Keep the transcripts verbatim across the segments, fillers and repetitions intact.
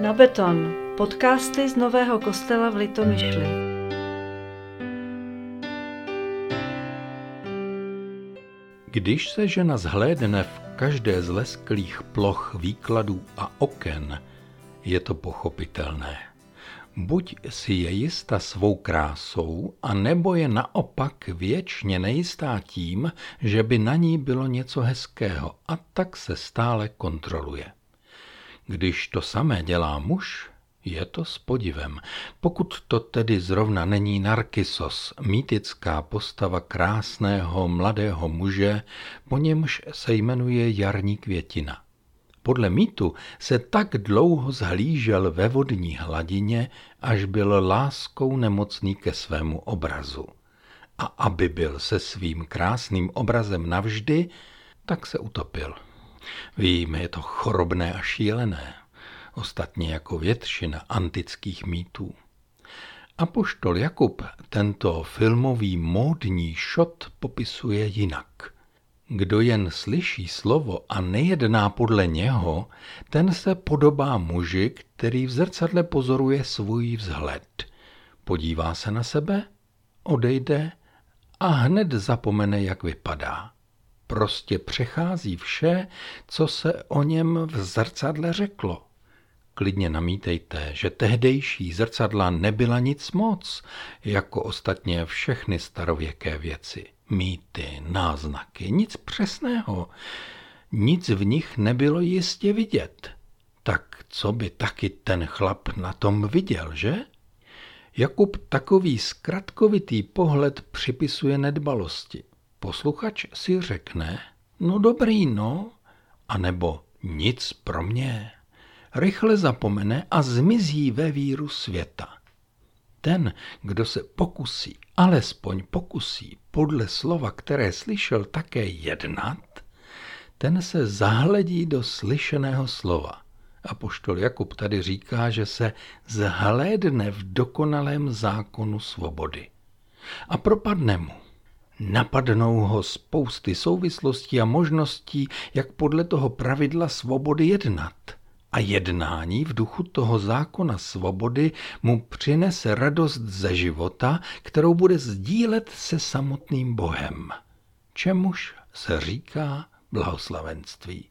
Na beton. Podcasty z Nového kostela v Litomyšli. Když se žena zhlédne v každé z lesklých ploch, výkladů a oken, je to pochopitelné. Buď si je jista svou krásou, anebo je naopak věčně nejistá tím, že by na ní bylo něco hezkého, a tak se stále kontroluje. Když to samé dělá muž, je to s podivem. Pokud to tedy zrovna není Narkissos, mýtická postava krásného mladého muže, po němž se jmenuje jarní květina. Podle mýtu se tak dlouho zhlížel ve vodní hladině, až byl láskou nemocný ke svému obrazu. A aby byl se svým krásným obrazem navždy, tak se utopil. Vím, je to chorobné a šílené, ostatně jako většina antických mýtů. Apoštol Jakub tento filmový módní šot popisuje jinak. Kdo jen slyší slovo a nejedná podle něho, ten se podobá muži, který v zrcadle pozoruje svůj vzhled. Podívá se na sebe, odejde a hned zapomene, jak vypadá. Prostě přechází vše, co se o něm v zrcadle řeklo. Klidně namítejte, že tehdejší zrcadla nebyla nic moc, jako ostatně všechny starověké věci, mýty, náznaky, nic přesného. Nic v nich nebylo jistě vidět. Tak co by taky ten chlap na tom viděl, že? Jakub takový zkratkovitý pohled připisuje nedbalosti. Posluchač si řekne, no dobrý, no, anebo nic pro mě. Rychle zapomene a zmizí ve víru světa. Ten, kdo se pokusí, alespoň pokusí podle slova, které slyšel, také jednat, ten se zahledí do slyšeného slova. Apoštol Jakub tady říká, že se zahlédne v dokonalém zákonu svobody. A propadne mu. Napadnou ho spousty souvislostí a možností, jak podle toho pravidla svobody jednat. A jednání v duchu toho zákona svobody mu přinese radost ze života, kterou bude sdílet se samotným Bohem, čemuž se říká blahoslavenství.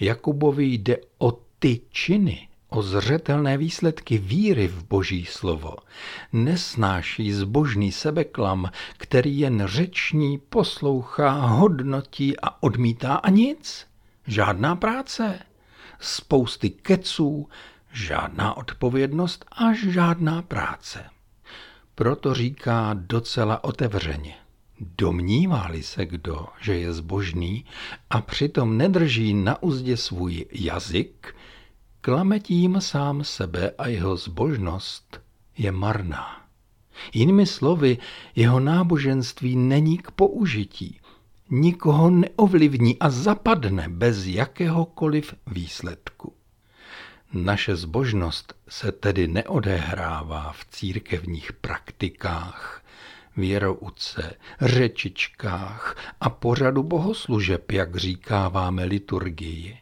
Jakubovi jde o ty činy, o zřetelné výsledky víry v Boží slovo. Nesnáší zbožný sebeklam, který jen řeční, poslouchá, hodnotí a odmítá, a nic. Žádná práce, spousty keců, žádná odpovědnost a žádná práce. Proto říká docela otevřeně. Domnívá-li se kdo, že je zbožný a přitom nedrží na uzdě svůj jazyk, klame tím sám sebe a jeho zbožnost je marná. Jinými slovy, jeho náboženství není k použití, nikoho neovlivní a zapadne bez jakéhokoliv výsledku. Naše zbožnost se tedy neodehrává v církevních praktikách, věrouce, řečičkách a pořadu bohoslužeb, jak říkáváme liturgii.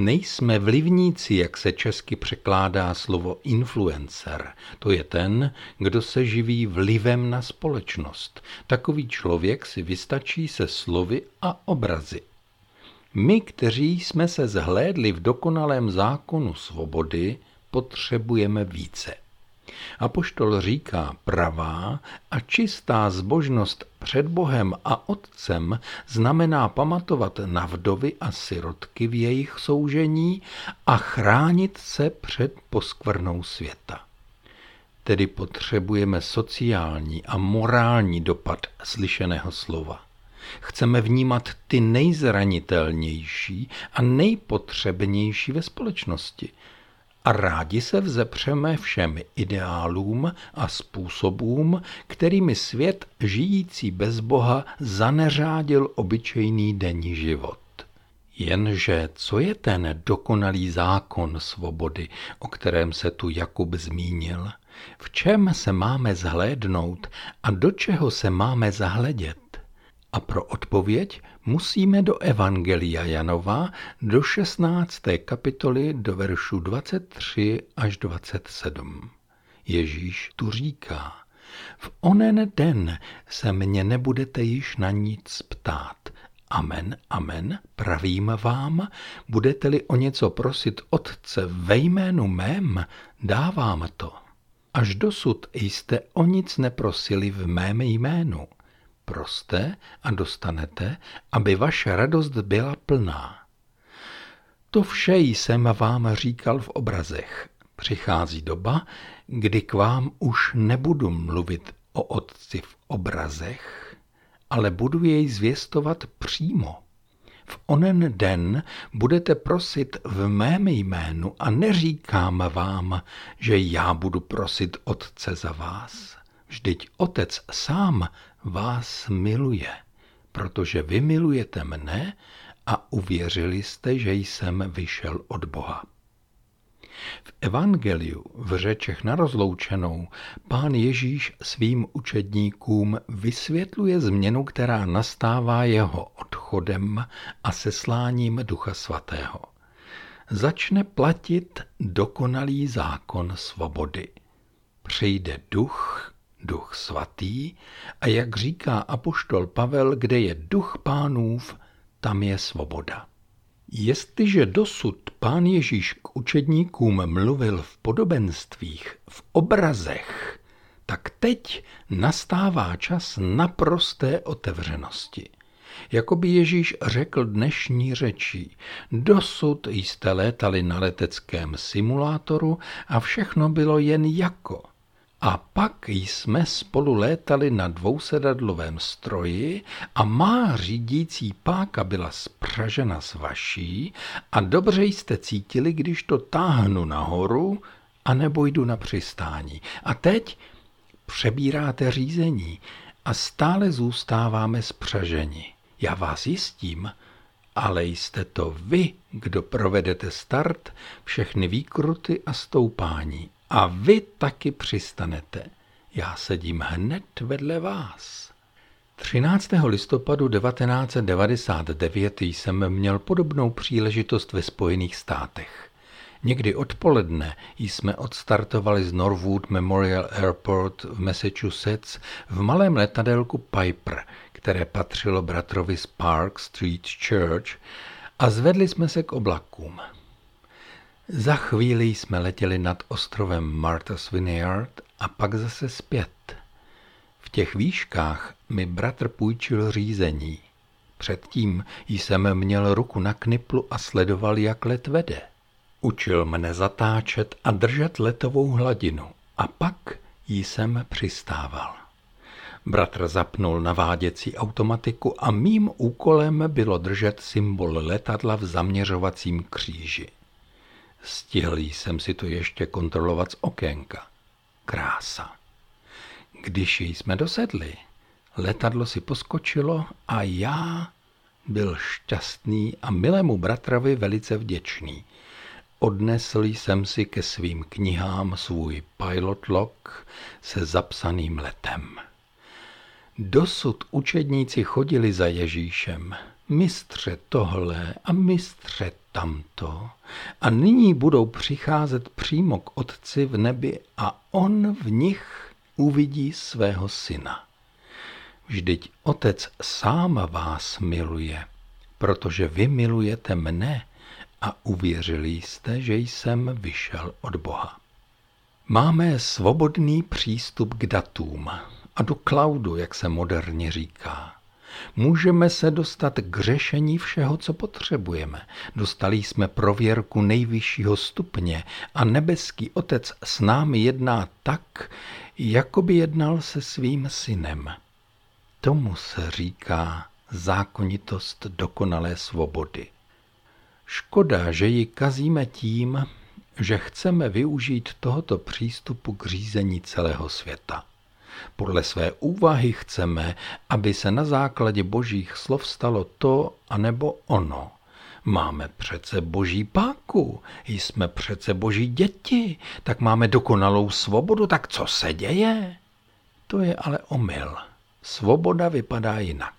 Nejsme vlivníci, jak se česky překládá slovo influencer. To je ten, kdo se živí vlivem na společnost. Takový člověk si vystačí se slovy a obrazy. My, kteří jsme se zhlédli v dokonalém zákonu svobody, potřebujeme více. Apoštol říká, pravá a čistá zbožnost před Bohem a Otcem znamená pamatovat na vdovy a sirotky v jejich soužení a chránit se před poskvrnou světa. Tedy potřebujeme sociální a morální dopad slyšeného slova. Chceme vnímat ty nejzranitelnější a nejpotřebnější ve společnosti. A rádi se vzepřeme všem ideálům a způsobům, kterými svět žijící bez Boha zaneřádil obyčejný denní život. Jenže co je ten dokonalý zákon svobody, o kterém se tu Jakub zmínil? V čem se máme zhlédnout a do čeho se máme zahledět? A pro odpověď musíme do Evangelia Janova do šestnácté kapitoly do veršu dvacet tři až dvacet sedm. Ježíš tu říká: v onen den se mě nebudete již na nic ptát. Amen, amen, pravím vám, budete-li o něco prosit Otce ve jménu mém, dávám to. Až dosud jste o nic neprosili v mém jménu. Proste a dostanete, aby vaše radost byla plná. To vše jsem vám říkal v obrazech. Přichází doba, kdy k vám už nebudu mluvit o Otci v obrazech, ale budu jej zvěstovat přímo. V onen den budete prosit v mém jménu a neříkám vám, že já budu prosit Otce za vás. Vždyť Otec sám vás miluje, protože vy milujete mne a uvěřili jste, že jsem vyšel od Boha. V evangeliu v řečech na rozloučenou Pán Ježíš svým učedníkům vysvětluje změnu, která nastává jeho odchodem a sesláním Ducha svatého. Začne platit dokonalý zákon svobody. Přijde duch, Duch svatý, a jak říká apoštol Pavel, kde je duch pánův, tam je svoboda. Jestliže dosud Pán Ježíš k učedníkům mluvil v podobenstvích, v obrazech, tak teď nastává čas naprosté otevřenosti. Jakoby Ježíš řekl dnešní řečí: dosud jste létali na leteckém simulátoru a všechno bylo jen jako. A pak jsme spolu létali na dvousedadlovém stroji a má řídící páka byla spražena s vaší a dobře jste cítili, když to táhnu nahoru a nebo jdu na přistání. A teď přebíráte řízení a stále zůstáváme spraženi. Já vás jistím, ale jste to vy, kdo provedete start, všechny výkruty a stoupání. A vy taky přistanete. Já sedím hned vedle vás. třináctého listopadu devatenáct devadesát devět jsem měl podobnou příležitost ve Spojených státech. Někdy odpoledne jsme odstartovali z Norwood Memorial Airport v Massachusetts v malém letadelku Piper, které patřilo bratrovi z Park Street Church, a zvedli jsme se k oblakům. Za chvíli jsme letěli nad ostrovem Martha's Vineyard a pak zase zpět. V těch výškách mi bratr půjčil řízení. Předtím jsem měl ruku na kniplu a sledoval, jak let vede. Učil mne zatáčet a držet letovou hladinu a pak jsem přistával. Bratr zapnul naváděcí automatiku a mým úkolem bylo držet symbol letadla v zaměřovacím kříži. Stihl jsem si to ještě kontrolovat z okénka. Krása. Když jsme dosedli, letadlo si poskočilo a já byl šťastný a milému bratrovi velice vděčný. Odnesl jsem si ke svým knihám svůj pilot log se zapsaným letem. Dosud učedníci chodili za Ježíšem. Mistře tohle a mistře tamto, a nyní budou přicházet přímo k Otci v nebi a on v nich uvidí svého syna. Vždyť Otec sám vás miluje, protože vy milujete mne a uvěřili jste, že jsem vyšel od Boha. Máme svobodný přístup k datům a do cloudu, jak se moderně říká. Můžeme se dostat k řešení všeho, co potřebujeme. Dostali jsme prověrku nejvyššího stupně a nebeský Otec s námi jedná tak, jako by jednal se svým synem. Tomu se říká zákonitost dokonalé svobody. Škoda, že ji kazíme tím, že chceme využít tohoto přístupu k řízení celého světa. Podle své úvahy chceme, aby se na základě božích slov stalo to anebo ono. Máme přece boží páku, jsme přece boží děti, tak máme dokonalou svobodu, tak co se děje? To je ale omyl. Svoboda vypadá jinak.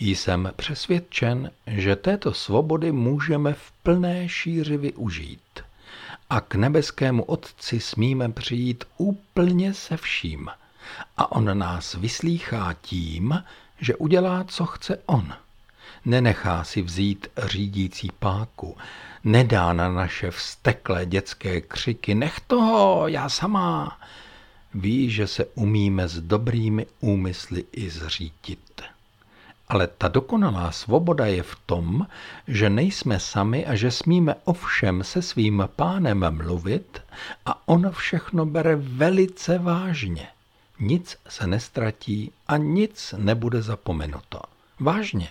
Jsem přesvědčen, že této svobody můžeme v plné šíři využít a k nebeskému Otci smíme přijít úplně se vším a on nás vyslýchá tím, že udělá, co chce on. Nenechá si vzít řídící páku, nedá na naše vzteklé dětské křiky, nech toho, já sama. Ví, že se umíme s dobrými úmysly i zřítit. Ale ta dokonalá svoboda je v tom, že nejsme sami a že smíme o všem se svým pánem mluvit a on všechno bere velice vážně. Nic se nestratí a nic nebude zapomenuto. Vážně.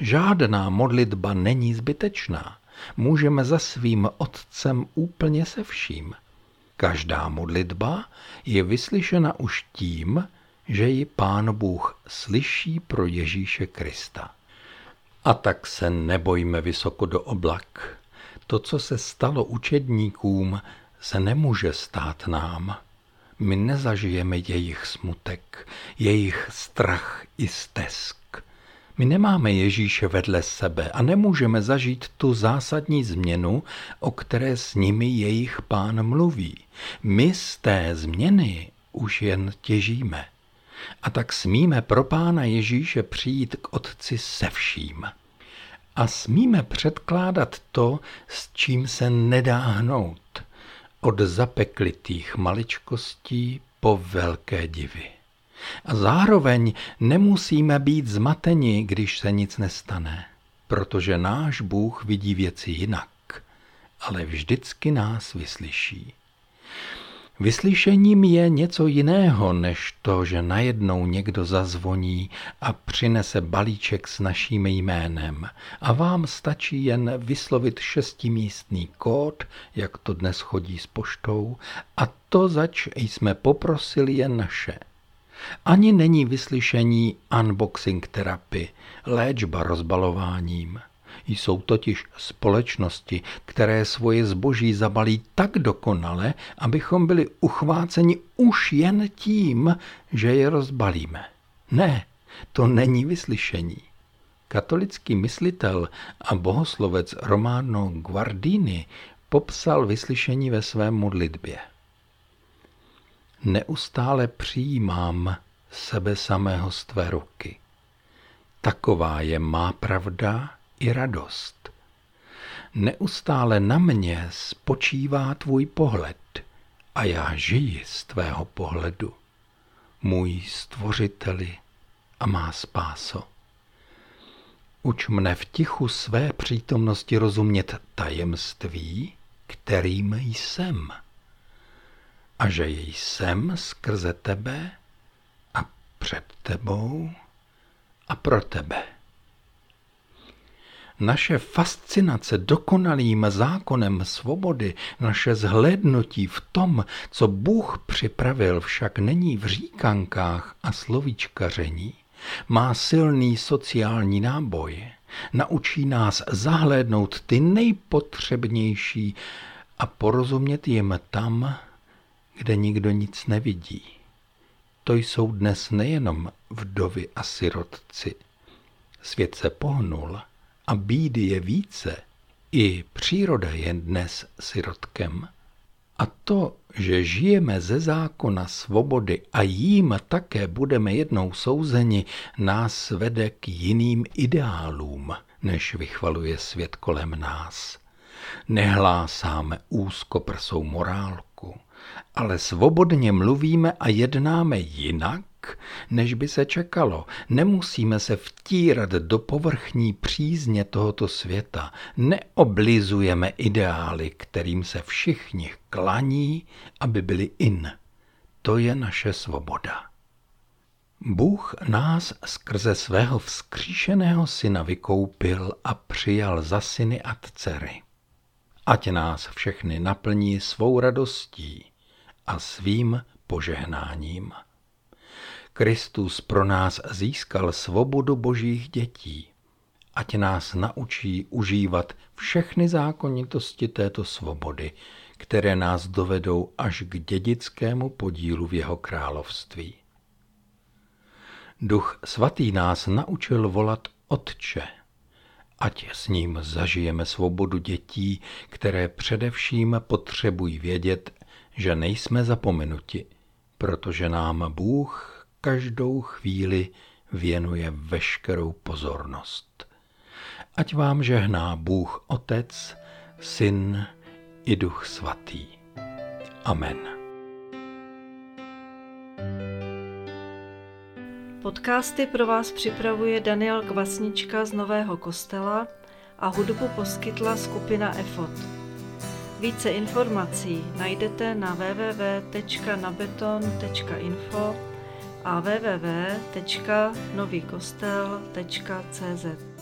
Žádná modlitba není zbytečná. Můžeme za svým Otcem úplně se vším. Každá modlitba je vyslyšena už tím, že ji Pán Bůh slyší pro Ježíše Krista. A tak se nebojme vysoko do oblak. To, co se stalo učedníkům, se nemůže stát nám. My nezažijeme jejich smutek, jejich strach i stesk. My nemáme Ježíše vedle sebe a nemůžeme zažít tu zásadní změnu, o které s nimi jejich Pán mluví. My z té změny už jen těžíme. A tak smíme pro Pána Ježíše přijít k Otci se vším. A smíme předkládat to, s čím se nedá hnout, od zapeklitých maličkostí po velké divy. A zároveň nemusíme být zmateni, když se nic nestane, protože náš Bůh vidí věci jinak, ale vždycky nás vyslyší. Vyslyšením je něco jiného, než to, že najednou někdo zazvoní a přinese balíček s naším jménem a vám stačí jen vyslovit šestimístný kód, jak to dnes chodí s poštou, a to, zač jsme poprosili, je naše. Ani není vyslyšení unboxing terapie, léčba rozbalováním. Jsou totiž společnosti, které svoje zboží zabalí tak dokonale, abychom byli uchváceni už jen tím, že je rozbalíme. Ne, to není vyslyšení. Katolický myslitel a bohoslovec Romano Guardini popsal vyslyšení ve své modlitbě. Neustále přijímám sebe samého z tvé ruky. Taková je má pravda i radost. Neustále na mě spočívá tvůj pohled a já žiji z tvého pohledu. Můj Stvořiteli a má spáso. Uč mne v tichu své přítomnosti rozumět tajemství, kterým jsem. A že jej jsem skrze tebe a před tebou a pro tebe. Naše fascinace dokonalým zákonem svobody, naše zhlédnutí v tom, co Bůh připravil, však není v říkankách a slovíčkaření. Má silný sociální náboj, naučí nás zahlédnout ty nejpotřebnější a porozumět jim tam, kde nikdo nic nevidí. To jsou dnes nejenom vdovy a sirotci. Svět se pohnul a bídy je více. I příroda je dnes sirotkem. A to, že žijeme ze zákona svobody a jím také budeme jednou souzeni, nás vede k jiným ideálům, než vychvaluje svět kolem nás. Nehlásáme úzkoprsou morálku, ale svobodně mluvíme a jednáme jinak, než by se čekalo. Nemusíme se vtírat do povrchní přízně tohoto světa. Neoblizujeme ideály, kterým se všichni klaní, aby byli in. To je naše svoboda. Bůh nás skrze svého vzkříšeného syna vykoupil a přijal za syny a dcery. Ať nás všechny naplní svou radostí a svým požehnáním. Kristus pro nás získal svobodu božích dětí. Ať nás naučí užívat všechny zákonitosti této svobody, které nás dovedou až k dědickému podílu v jeho království. Duch svatý nás naučil volat Otče, ať s ním zažijeme svobodu dětí, které především potřebují vědět, že nejsme zapomenuti, protože nám Bůh každou chvíli věnuje veškerou pozornost. Ať vám žehná Bůh Otec, Syn i Duch svatý. Amen. Podcasty pro vás připravuje Daniel Kvasnička z Nového kostela a hudbu poskytla skupina E F O T. Více informací najdete na w w w tečka nabeton tečka info a w w w tečka nový kostel tečka c z.